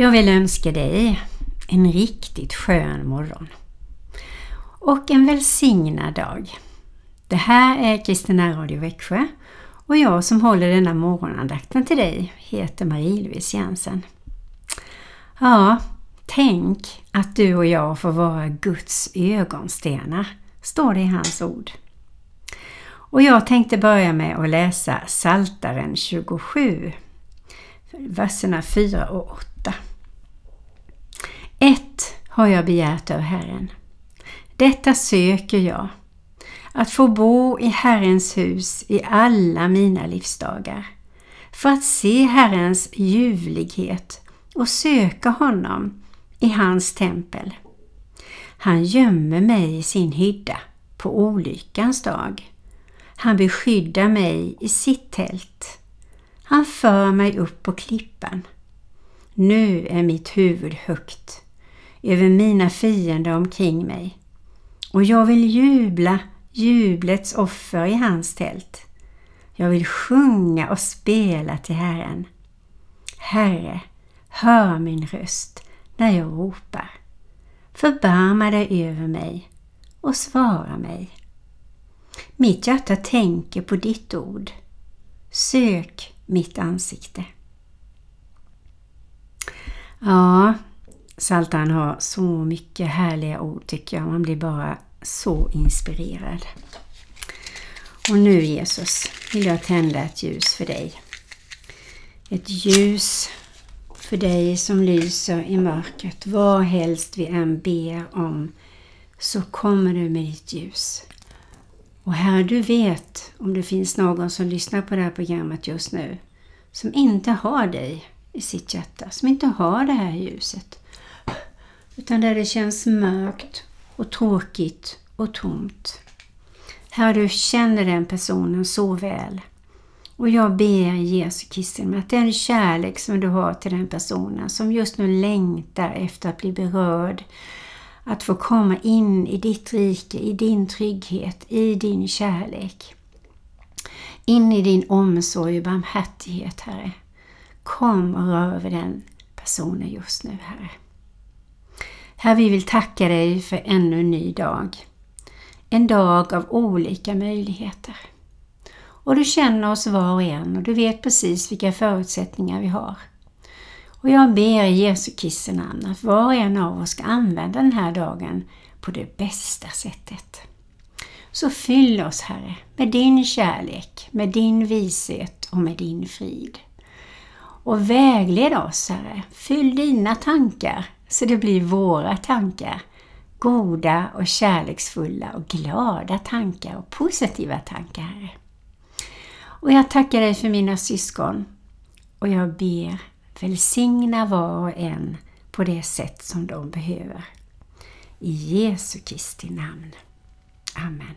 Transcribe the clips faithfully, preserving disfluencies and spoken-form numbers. Jag vill önska dig en riktigt skön morgon och en välsignad dag. Det här är Kristina Radio Växjö och jag som håller denna morgonandakten till dig heter Marie-Louise Jensen. Ja, tänk att du och jag får vara Guds ögonstenar, står det i hans ord. Och jag tänkte börja med att läsa Psaltaren tjugosju, verserna fyra och åtta. Ett har jag begärt av Herren. Detta söker jag, att få bo i Herrens hus i alla mina livsdagar, för att se Herrens ljuvlighet och söka honom i hans tempel. Han gömmer mig i sin hydda på olyckans dag. Han beskyddar mig i sitt tält. Han för mig upp på klippan. Nu är mitt huvud högt över mina fiender omkring mig. Och jag vill jubla jublets offer i hans tält. Jag vill sjunga och spela till Herren. Herre, hör min röst när jag ropar. Förbarma dig över mig och svara mig. Mitt hjärta tänker på ditt ord. Sök mitt ansikte. Ja, Psaltaren har så mycket härliga ord tycker jag. Man blir bara så inspirerad. Och nu Jesus vill jag tända ett ljus för dig. Ett ljus för dig som lyser i mörkret. Vad helst vi än ber om så kommer du med ditt ljus. Och Herre, du vet om det finns någon som lyssnar på det här programmet just nu som inte har dig i sitt hjärta, som inte har det här ljuset, utan där det känns mörkt och tråkigt och tomt. Herre, du känner den personen så väl, och jag ber Jesu Kristi namn att den kärlek som du har till den personen som just nu längtar efter att bli berörd, att få komma in i ditt rike, i din trygghet, i din kärlek. In i din omsorg och barmhärtighet, Herre. Kom och rör över den personen just nu, Herre. Herre, vi vill tacka dig för ännu en ny dag. En dag av olika möjligheter. Och du känner oss var och en och du vet precis vilka förutsättningar vi har. Och jag ber i Jesu Kristi namn att var och en av oss ska använda den här dagen på det bästa sättet. Så fyll oss, Herre, med din kärlek, med din vishet och med din frid. Och vägled oss, Herre. Fyll dina tankar så det blir våra tankar. Goda och kärleksfulla och glada tankar och positiva tankar, Herre. Och jag tackar dig för mina syskon och jag ber, välsigna var och en på det sätt som de behöver. I Jesu Kristi namn. Amen.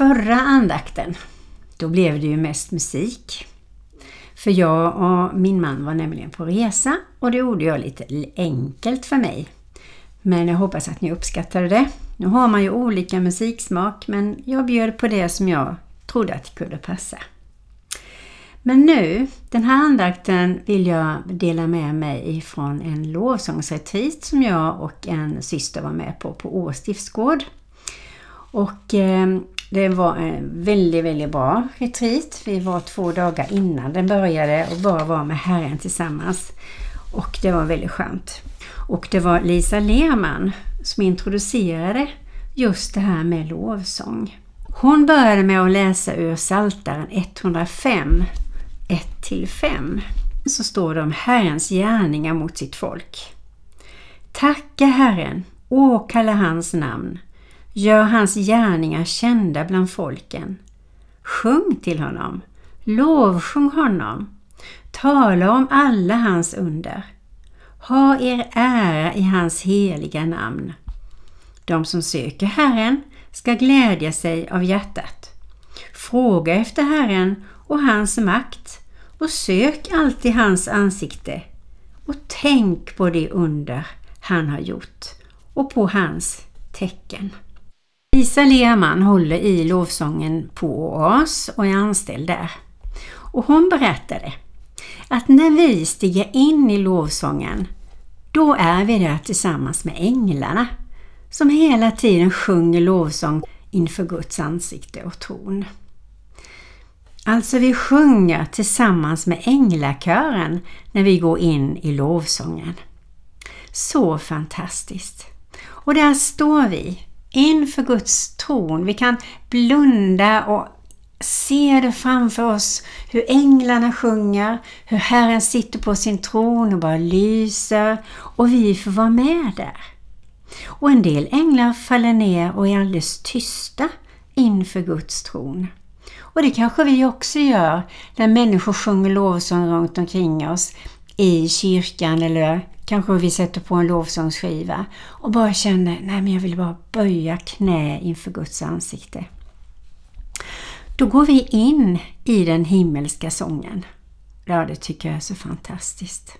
förra andakten, då blev det ju mest musik. För jag och min man var nämligen på resa och det gjorde jag lite enkelt för mig. Men jag hoppas att ni uppskattade det. Nu har man ju olika musiksmak, men jag bjöd på det som jag trodde att det kunde passa. Men nu, den här andakten vill jag dela med mig ifrån en lovsångsretreat som jag och en syster var med på på Åstiftsgård. Och eh, det var en väldigt, väldigt bra retreat. Vi var två dagar innan den började och bara var med Herren tillsammans. Och det var väldigt skönt. Och det var Lisa Lerman som introducerade just det här med lovsång. Hon började med att läsa ur Psaltaren etthundrafem, ett till fem. Så står det om Herrens gärningar mot sitt folk. Tacka Herren, åkalla hans namn. Gör hans gärningar kända bland folken. Sjung till honom, lovsjung honom. Tala om alla hans under. Ha er ära i hans heliga namn. De som söker Herren ska glädja sig av hjärtat. Fråga efter Herren och hans makt och sök alltid hans ansikte och tänk på det under han har gjort och på hans tecken. Lisa Lerman håller i lovsången på oss och är anställd där. Och hon berättade att när vi stiger in i lovsången, då är vi där tillsammans med änglarna som hela tiden sjunger lovsång inför Guds ansikte och tron. Alltså vi sjunger tillsammans med änglakören när vi går in i lovsången. Så fantastiskt! Och där står vi inför Guds tron. Vi kan blunda och se det framför oss hur änglarna sjunger, hur Herren sitter på sin tron och bara lyser och vi får vara med där. Och en del änglar faller ner och är alldeles tysta inför Guds tron. Och det kanske vi också gör när människor sjunger lovsång runt omkring oss i kyrkan, eller kanske vi sätter på en lovsångsskiva och bara känner, nej men jag vill bara böja knä inför Guds ansikte. Då går vi in i den himmelska sången. Ja, det tycker jag är så fantastiskt.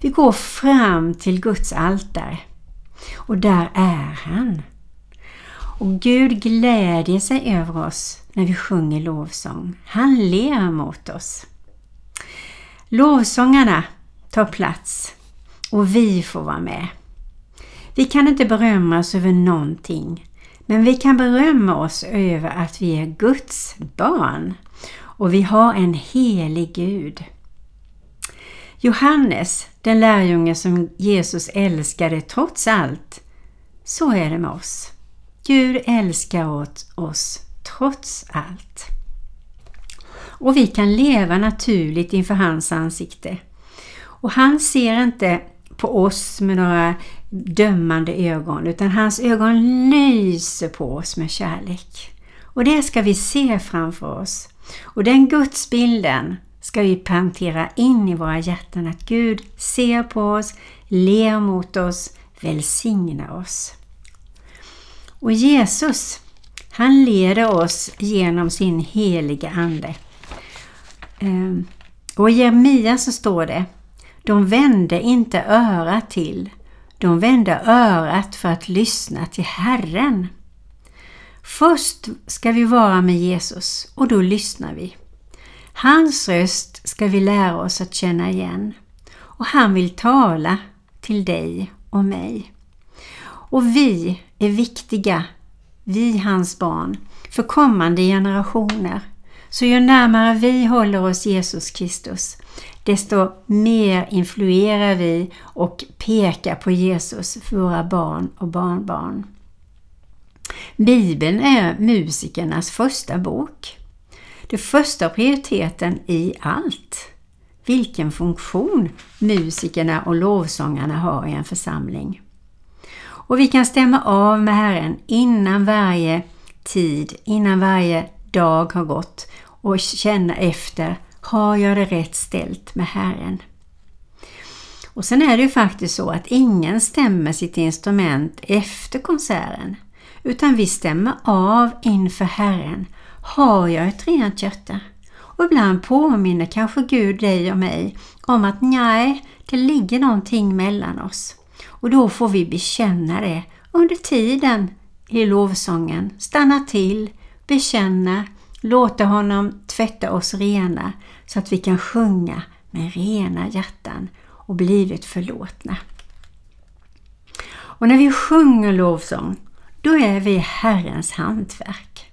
Vi går fram till Guds altare. Och där är han. Och Gud glädjer sig över oss när vi sjunger lovsång. Han ler mot oss. Lovsångarna tar plats och vi får vara med. Vi kan inte berömma oss över någonting, men vi kan berömma oss över att vi är Guds barn och vi har en helig Gud. Johannes, den lärjunge som Jesus älskade trots allt, så är det med oss. Gud älskar oss trots allt. Och vi kan leva naturligt inför hans ansikte. Och han ser inte på oss med några dömande ögon, utan hans ögon lyser på oss med kärlek. Och det ska vi se framför oss. Och den gudsbilden ska vi plantera in i våra hjärtan, att Gud ser på oss, ler mot oss, välsignar oss. Och Jesus, han leder oss genom sin heliga ande. Och i Jeremia så står det, de vände inte örat till, de vände örat för att lyssna till Herren. Först ska vi vara med Jesus och då lyssnar vi. Hans röst ska vi lära oss att känna igen. Och han vill tala till dig och mig. Och vi är viktiga, vi hans barn, för kommande generationer. Så ju närmare vi håller oss Jesus Kristus, desto mer influerar vi och pekar på Jesus för våra barn och barnbarn. Bibeln är musikernas första bok. Det första prioriteten i allt. Vilken funktion musikerna och lovsångarna har i en församling. Och vi kan stämma av med Herren innan varje tid, innan varje dag har gått och känna efter, har jag det rätt ställt med Herren? Och sen är det ju faktiskt så att ingen stämmer sitt instrument efter konserten, utan vi stämmer av inför Herren. Har jag ett rent hjärta? Och ibland påminner kanske Gud dig och mig om att nej, det ligger någonting mellan oss. Och då får vi bekänna det under tiden i lovsången. Stanna till, bekänna, låta honom tvätta oss rena så att vi kan sjunga med rena hjärtan och blivit förlåtna. Och när vi sjunger lovsång, då är vi Herrens hantverk.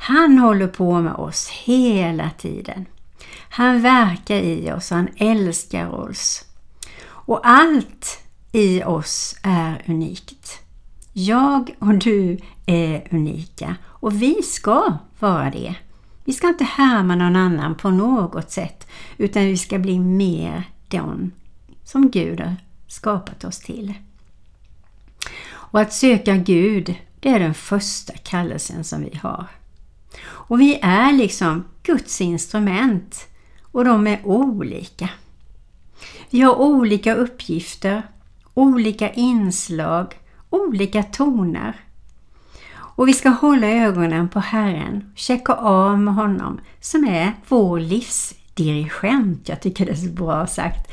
Han håller på med oss hela tiden. Han verkar i oss och han älskar oss. Och allt i oss är unikt. Jag och du är unika och vi ska vara det. Vi ska inte härma någon annan på något sätt, utan vi ska bli mer den som Gud har skapat oss till. Och att söka Gud, det är den första kallelsen som vi har. Och vi är liksom Guds instrument och de är olika. Vi har olika uppgifter, olika inslag, olika toner. Och vi ska hålla ögonen på Herren, checka av med honom som är vår livsdirigent. Jag tycker det är så bra sagt.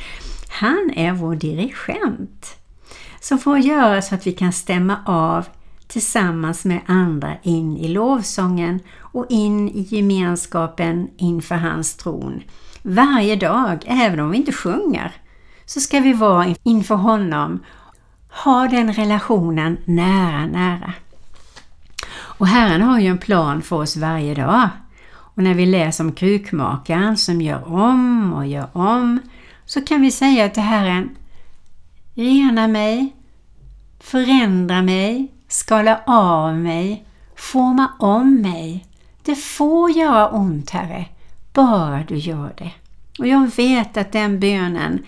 Han är vår dirigent som får göra så att vi kan stämma av tillsammans med andra in i lovsången och in i gemenskapen inför hans tron. Varje dag, även om vi inte sjunger, så ska vi vara inför honom. Ha den relationen nära, nära. Och Herren har ju en plan för oss varje dag. Och när vi läser om krukmakaren som gör om och gör om, så kan vi säga till Herren: rena mig, förändra mig, skala av mig, forma om mig. Det får göra ont, Herre, bara du gör det. Och jag vet att den bönen,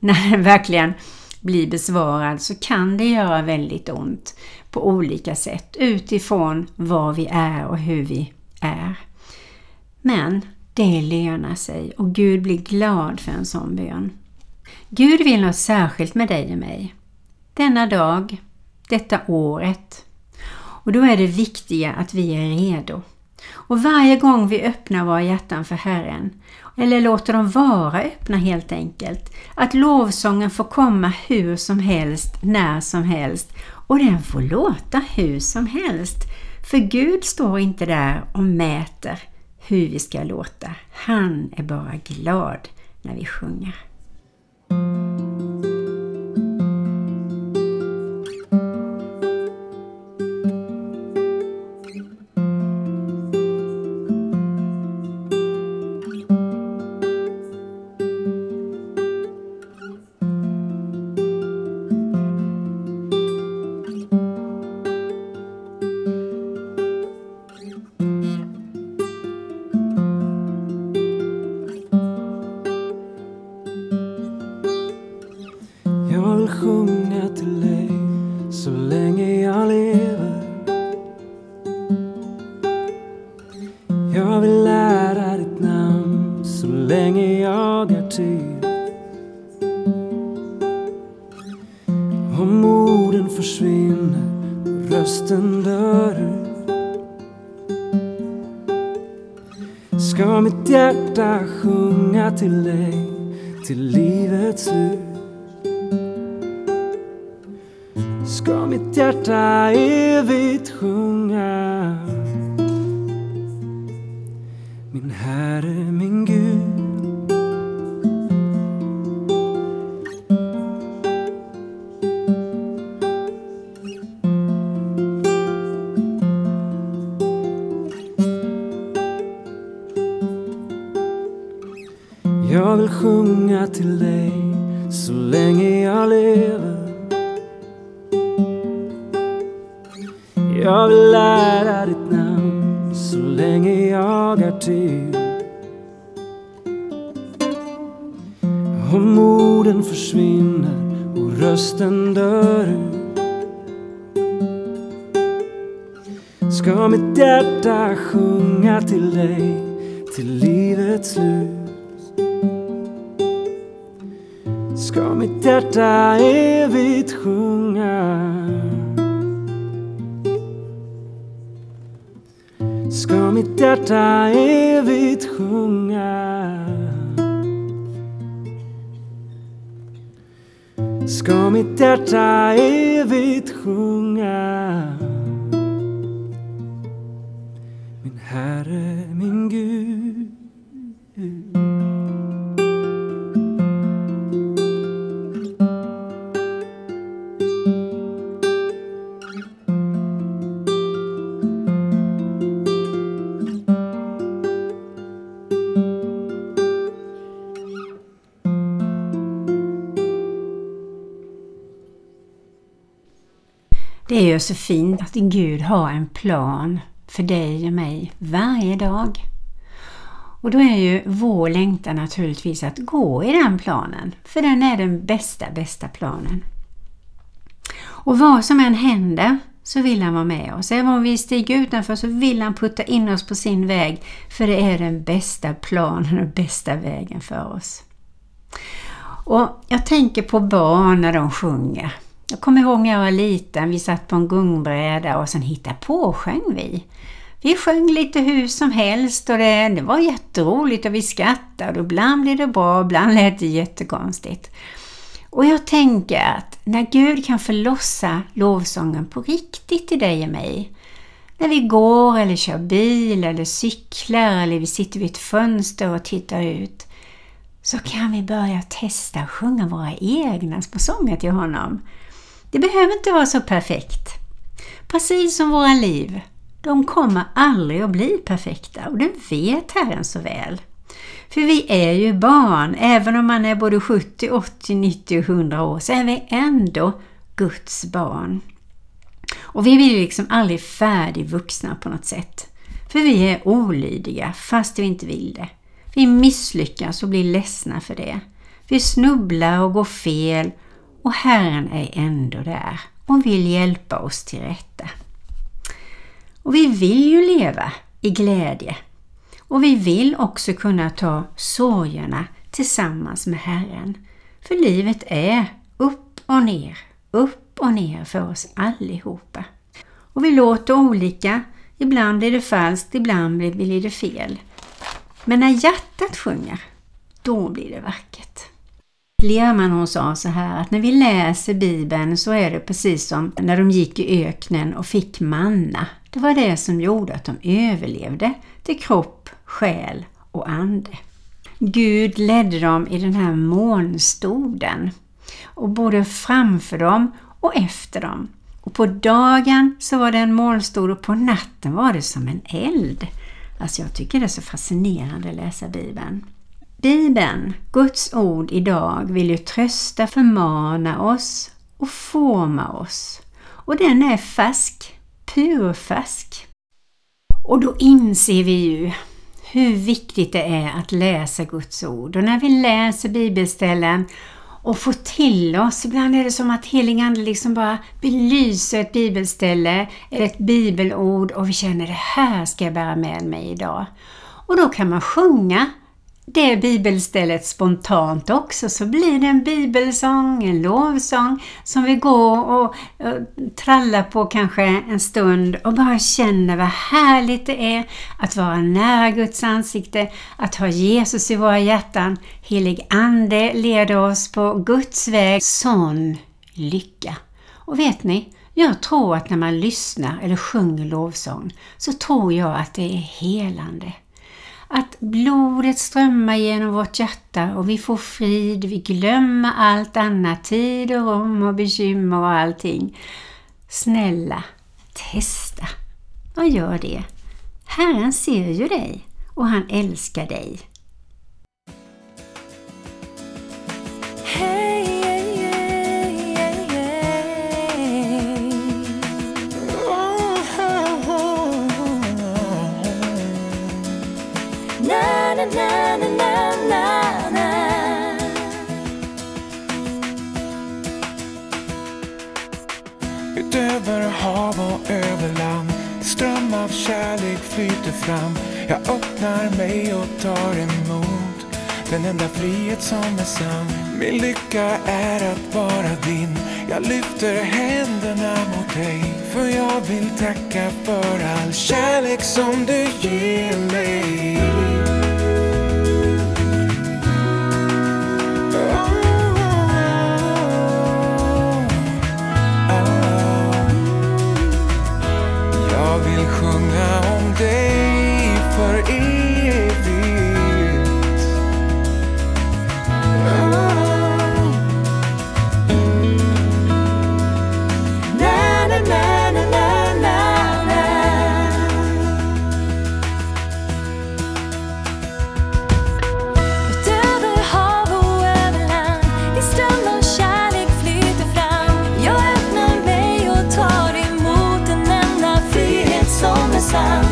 när den verkligen blir besvarad, så kan det göra väldigt ont på olika sätt utifrån vad vi är och hur vi är. Men det lönar sig och Gud blir glad för en sån bön. Gud vill något särskilt med dig och mig denna dag, detta året. Och då är det viktiga att vi är redo. Och varje gång vi öppnar våra hjärtan för Herren, eller låter dem vara öppna helt enkelt, att lovsången får komma hur som helst, när som helst, och den får låta hur som helst. För Gud står inte där och mäter hur vi ska låta. Han är bara glad när vi sjunger. Ska mitt hjärta sjunga till dig till livets slut? Ska mitt hjärta evigt sjunga? Min Herre, min Gud. Jag vill sjunga till dig så länge jag lever. Jag vill lära ditt namn så länge jag är till. Om orden försvinner och rösten dör ut, ska mitt hjärta sjunga till dig till livets slut? Ska mitt hjärta evigt sjunga? ska mitt hjärta evigt sjunga. Ska mitt hjärta evigt sjunga. Min Herre, min Gud. Det är ju så fint att Gud har en plan för dig och mig varje dag. Och då är ju vår längtan naturligtvis att gå i den planen. För den är den bästa, bästa planen. Och vad som än händer så vill han vara med oss. Även om vi stiger utanför så vill han putta in oss på sin väg. För det är den bästa planen och bästa vägen för oss. Och jag tänker på barn när de sjunger. Jag kommer ihåg när jag var liten, vi satt på en gungbräda och sen hittade på sjöng vi. Vi sjöng lite hur som helst och det, det var jätteroligt och vi skrattade och ibland blev det bra och ibland lät det jättekonstigt. Och jag tänker att när Gud kan förlossa lovsången på riktigt i dig och mig, när vi går eller kör bil eller cyklar eller vi sitter vid ett fönster och tittar ut, så kan vi börja testa sjunga våra egna små sånger till honom. Det behöver inte vara så perfekt. Precis som våra liv, de kommer aldrig att bli perfekta och det vet Herren så väl. För vi är ju barn, även om man är både sjuttio, åttio, nittio och hundra år så är vi ändå Guds barn. Och vi blir liksom aldrig färdigvuxna på något sätt. För vi är olydiga fast vi inte vill det. Vi misslyckas och blir ledsna för det. Vi snubblar och går fel. Och Herren är ändå där och vill hjälpa oss till rätta. Och vi vill ju leva i glädje. Och vi vill också kunna ta sorgerna tillsammans med Herren. För livet är upp och ner, upp och ner för oss allihopa. Och vi låter olika, ibland blir det falskt, ibland blir det fel. Men när hjärtat sjunger, då blir det vackert. Lerman hon sa så här att när vi läser Bibeln så är det precis som när de gick i öknen och fick manna. Det var det som gjorde att de överlevde till kropp, själ och ande. Gud ledde dem i den här molnstoden och både framför dem och efter dem. Och på dagen så var det en molnstod och på natten var det som en eld. Alltså jag tycker det är så fascinerande att läsa Bibeln. Bibeln, Guds ord idag, vill ju trösta, förmana oss och forma oss. Och den är färsk, purfärsk. Och då inser vi ju hur viktigt det är att läsa Guds ord. Och när vi läser bibelställen och får till oss, ibland är det som att helig ande liksom bara belyser ett bibelställe eller ett bibelord och vi känner det här ska jag bära med mig idag. Och då kan man sjunga det bibelstället spontant också, så blir det en bibelsång, en lovsång som vi går och trallar på kanske en stund och bara känner vad härligt det är att vara nära Guds ansikte, att ha Jesus i våra hjärtan. Helig ande leder oss på Guds väg, sån lycka. Och vet ni, jag tror att när man lyssnar eller sjunger lovsång så tror jag att det är helande. Att blodet strömmar genom vårt hjärta och vi får frid, vi glömmer allt annat, tid och rum och bekymmer och allting. Snälla, testa. Och gör det. Herren ser ju dig och han älskar dig. Hej, hej, hej, hej, hej. Oh, oh, oh. Nej. Na, na, na, na, na. Utöver hav och över land, ström av kärlek flyter fram. Jag öppnar mig och tar emot den enda frihet som är sann. Min lycka är att vara din. Jag lyfter händerna mot dig. därför jag vill tacka för all kärlek som du ger mig. Jag vill sjunga om dig för evigt. Oh. Na, na, na, na, na, na. Utöver hav och över land, i ström och kärlek flyter fram. Jag öppnar mig och tar emot en enda frihet som är sann.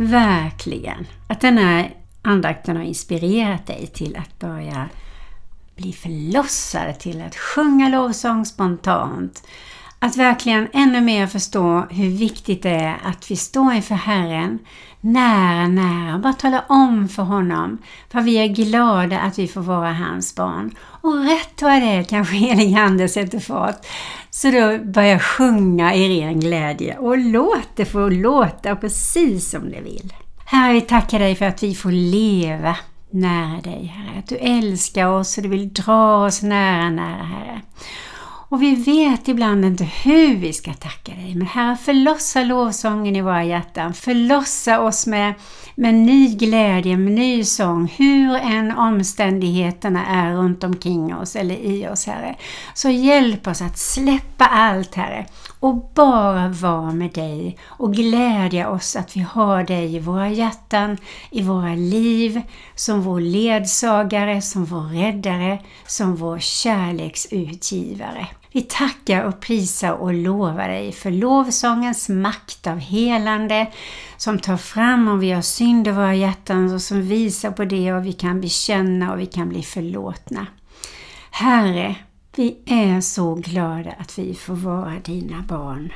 Verkligen. Att den här andakten har inspirerat dig till att börja bli förlossare, till att sjunga lovsång spontant. Att verkligen ännu mer förstå hur viktigt det är att vi står inför Herren nära, nära. Bara tala om för honom, för vi är glada att vi får vara hans barn. Och rätt vad det är, kanske helig ande sätter fart. Så då börjar sjunga i ren glädje och låt det få låta precis som det vill. Herre, vi tackar dig för att vi får leva nära dig, Herre. Att du älskar oss och du vill dra oss nära, nära, Herre. Och vi vet ibland inte hur vi ska tacka dig. Men Herre, förlossa lovsången i våra hjärtan. Förlossa oss med, med ny glädje, med ny sång. Hur än omständigheterna är runt omkring oss eller i oss, Herre. Så hjälp oss att släppa allt, Herre. Och bara vara med dig. Och glädja oss att vi har dig i våra hjärtan, i våra liv. Som vår ledsagare, som vår räddare, som vår kärleksutgivare. Vi tackar och prisar och lovar dig för lovsångens makt av helande som tar fram om vi har synd i våra hjärtan och som visar på det och vi kan bekänna och vi kan bli förlåtna. Herre, vi är så glada att vi får vara dina barn.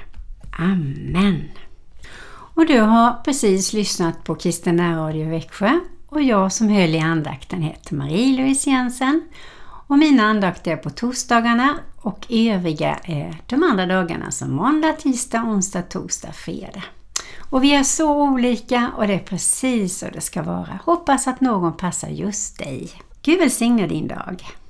Amen. Och du har precis lyssnat på Kristina Radio Växjö och jag som höll i andakten heter Marie-Louise Jensen. Och mina andakter är på torsdagarna och övriga är de andra dagarna som måndag, tisdag, onsdag, torsdag, fredag. Och vi är så olika och det är precis så det ska vara. Hoppas att någon passar just dig. Gud välsigna din dag.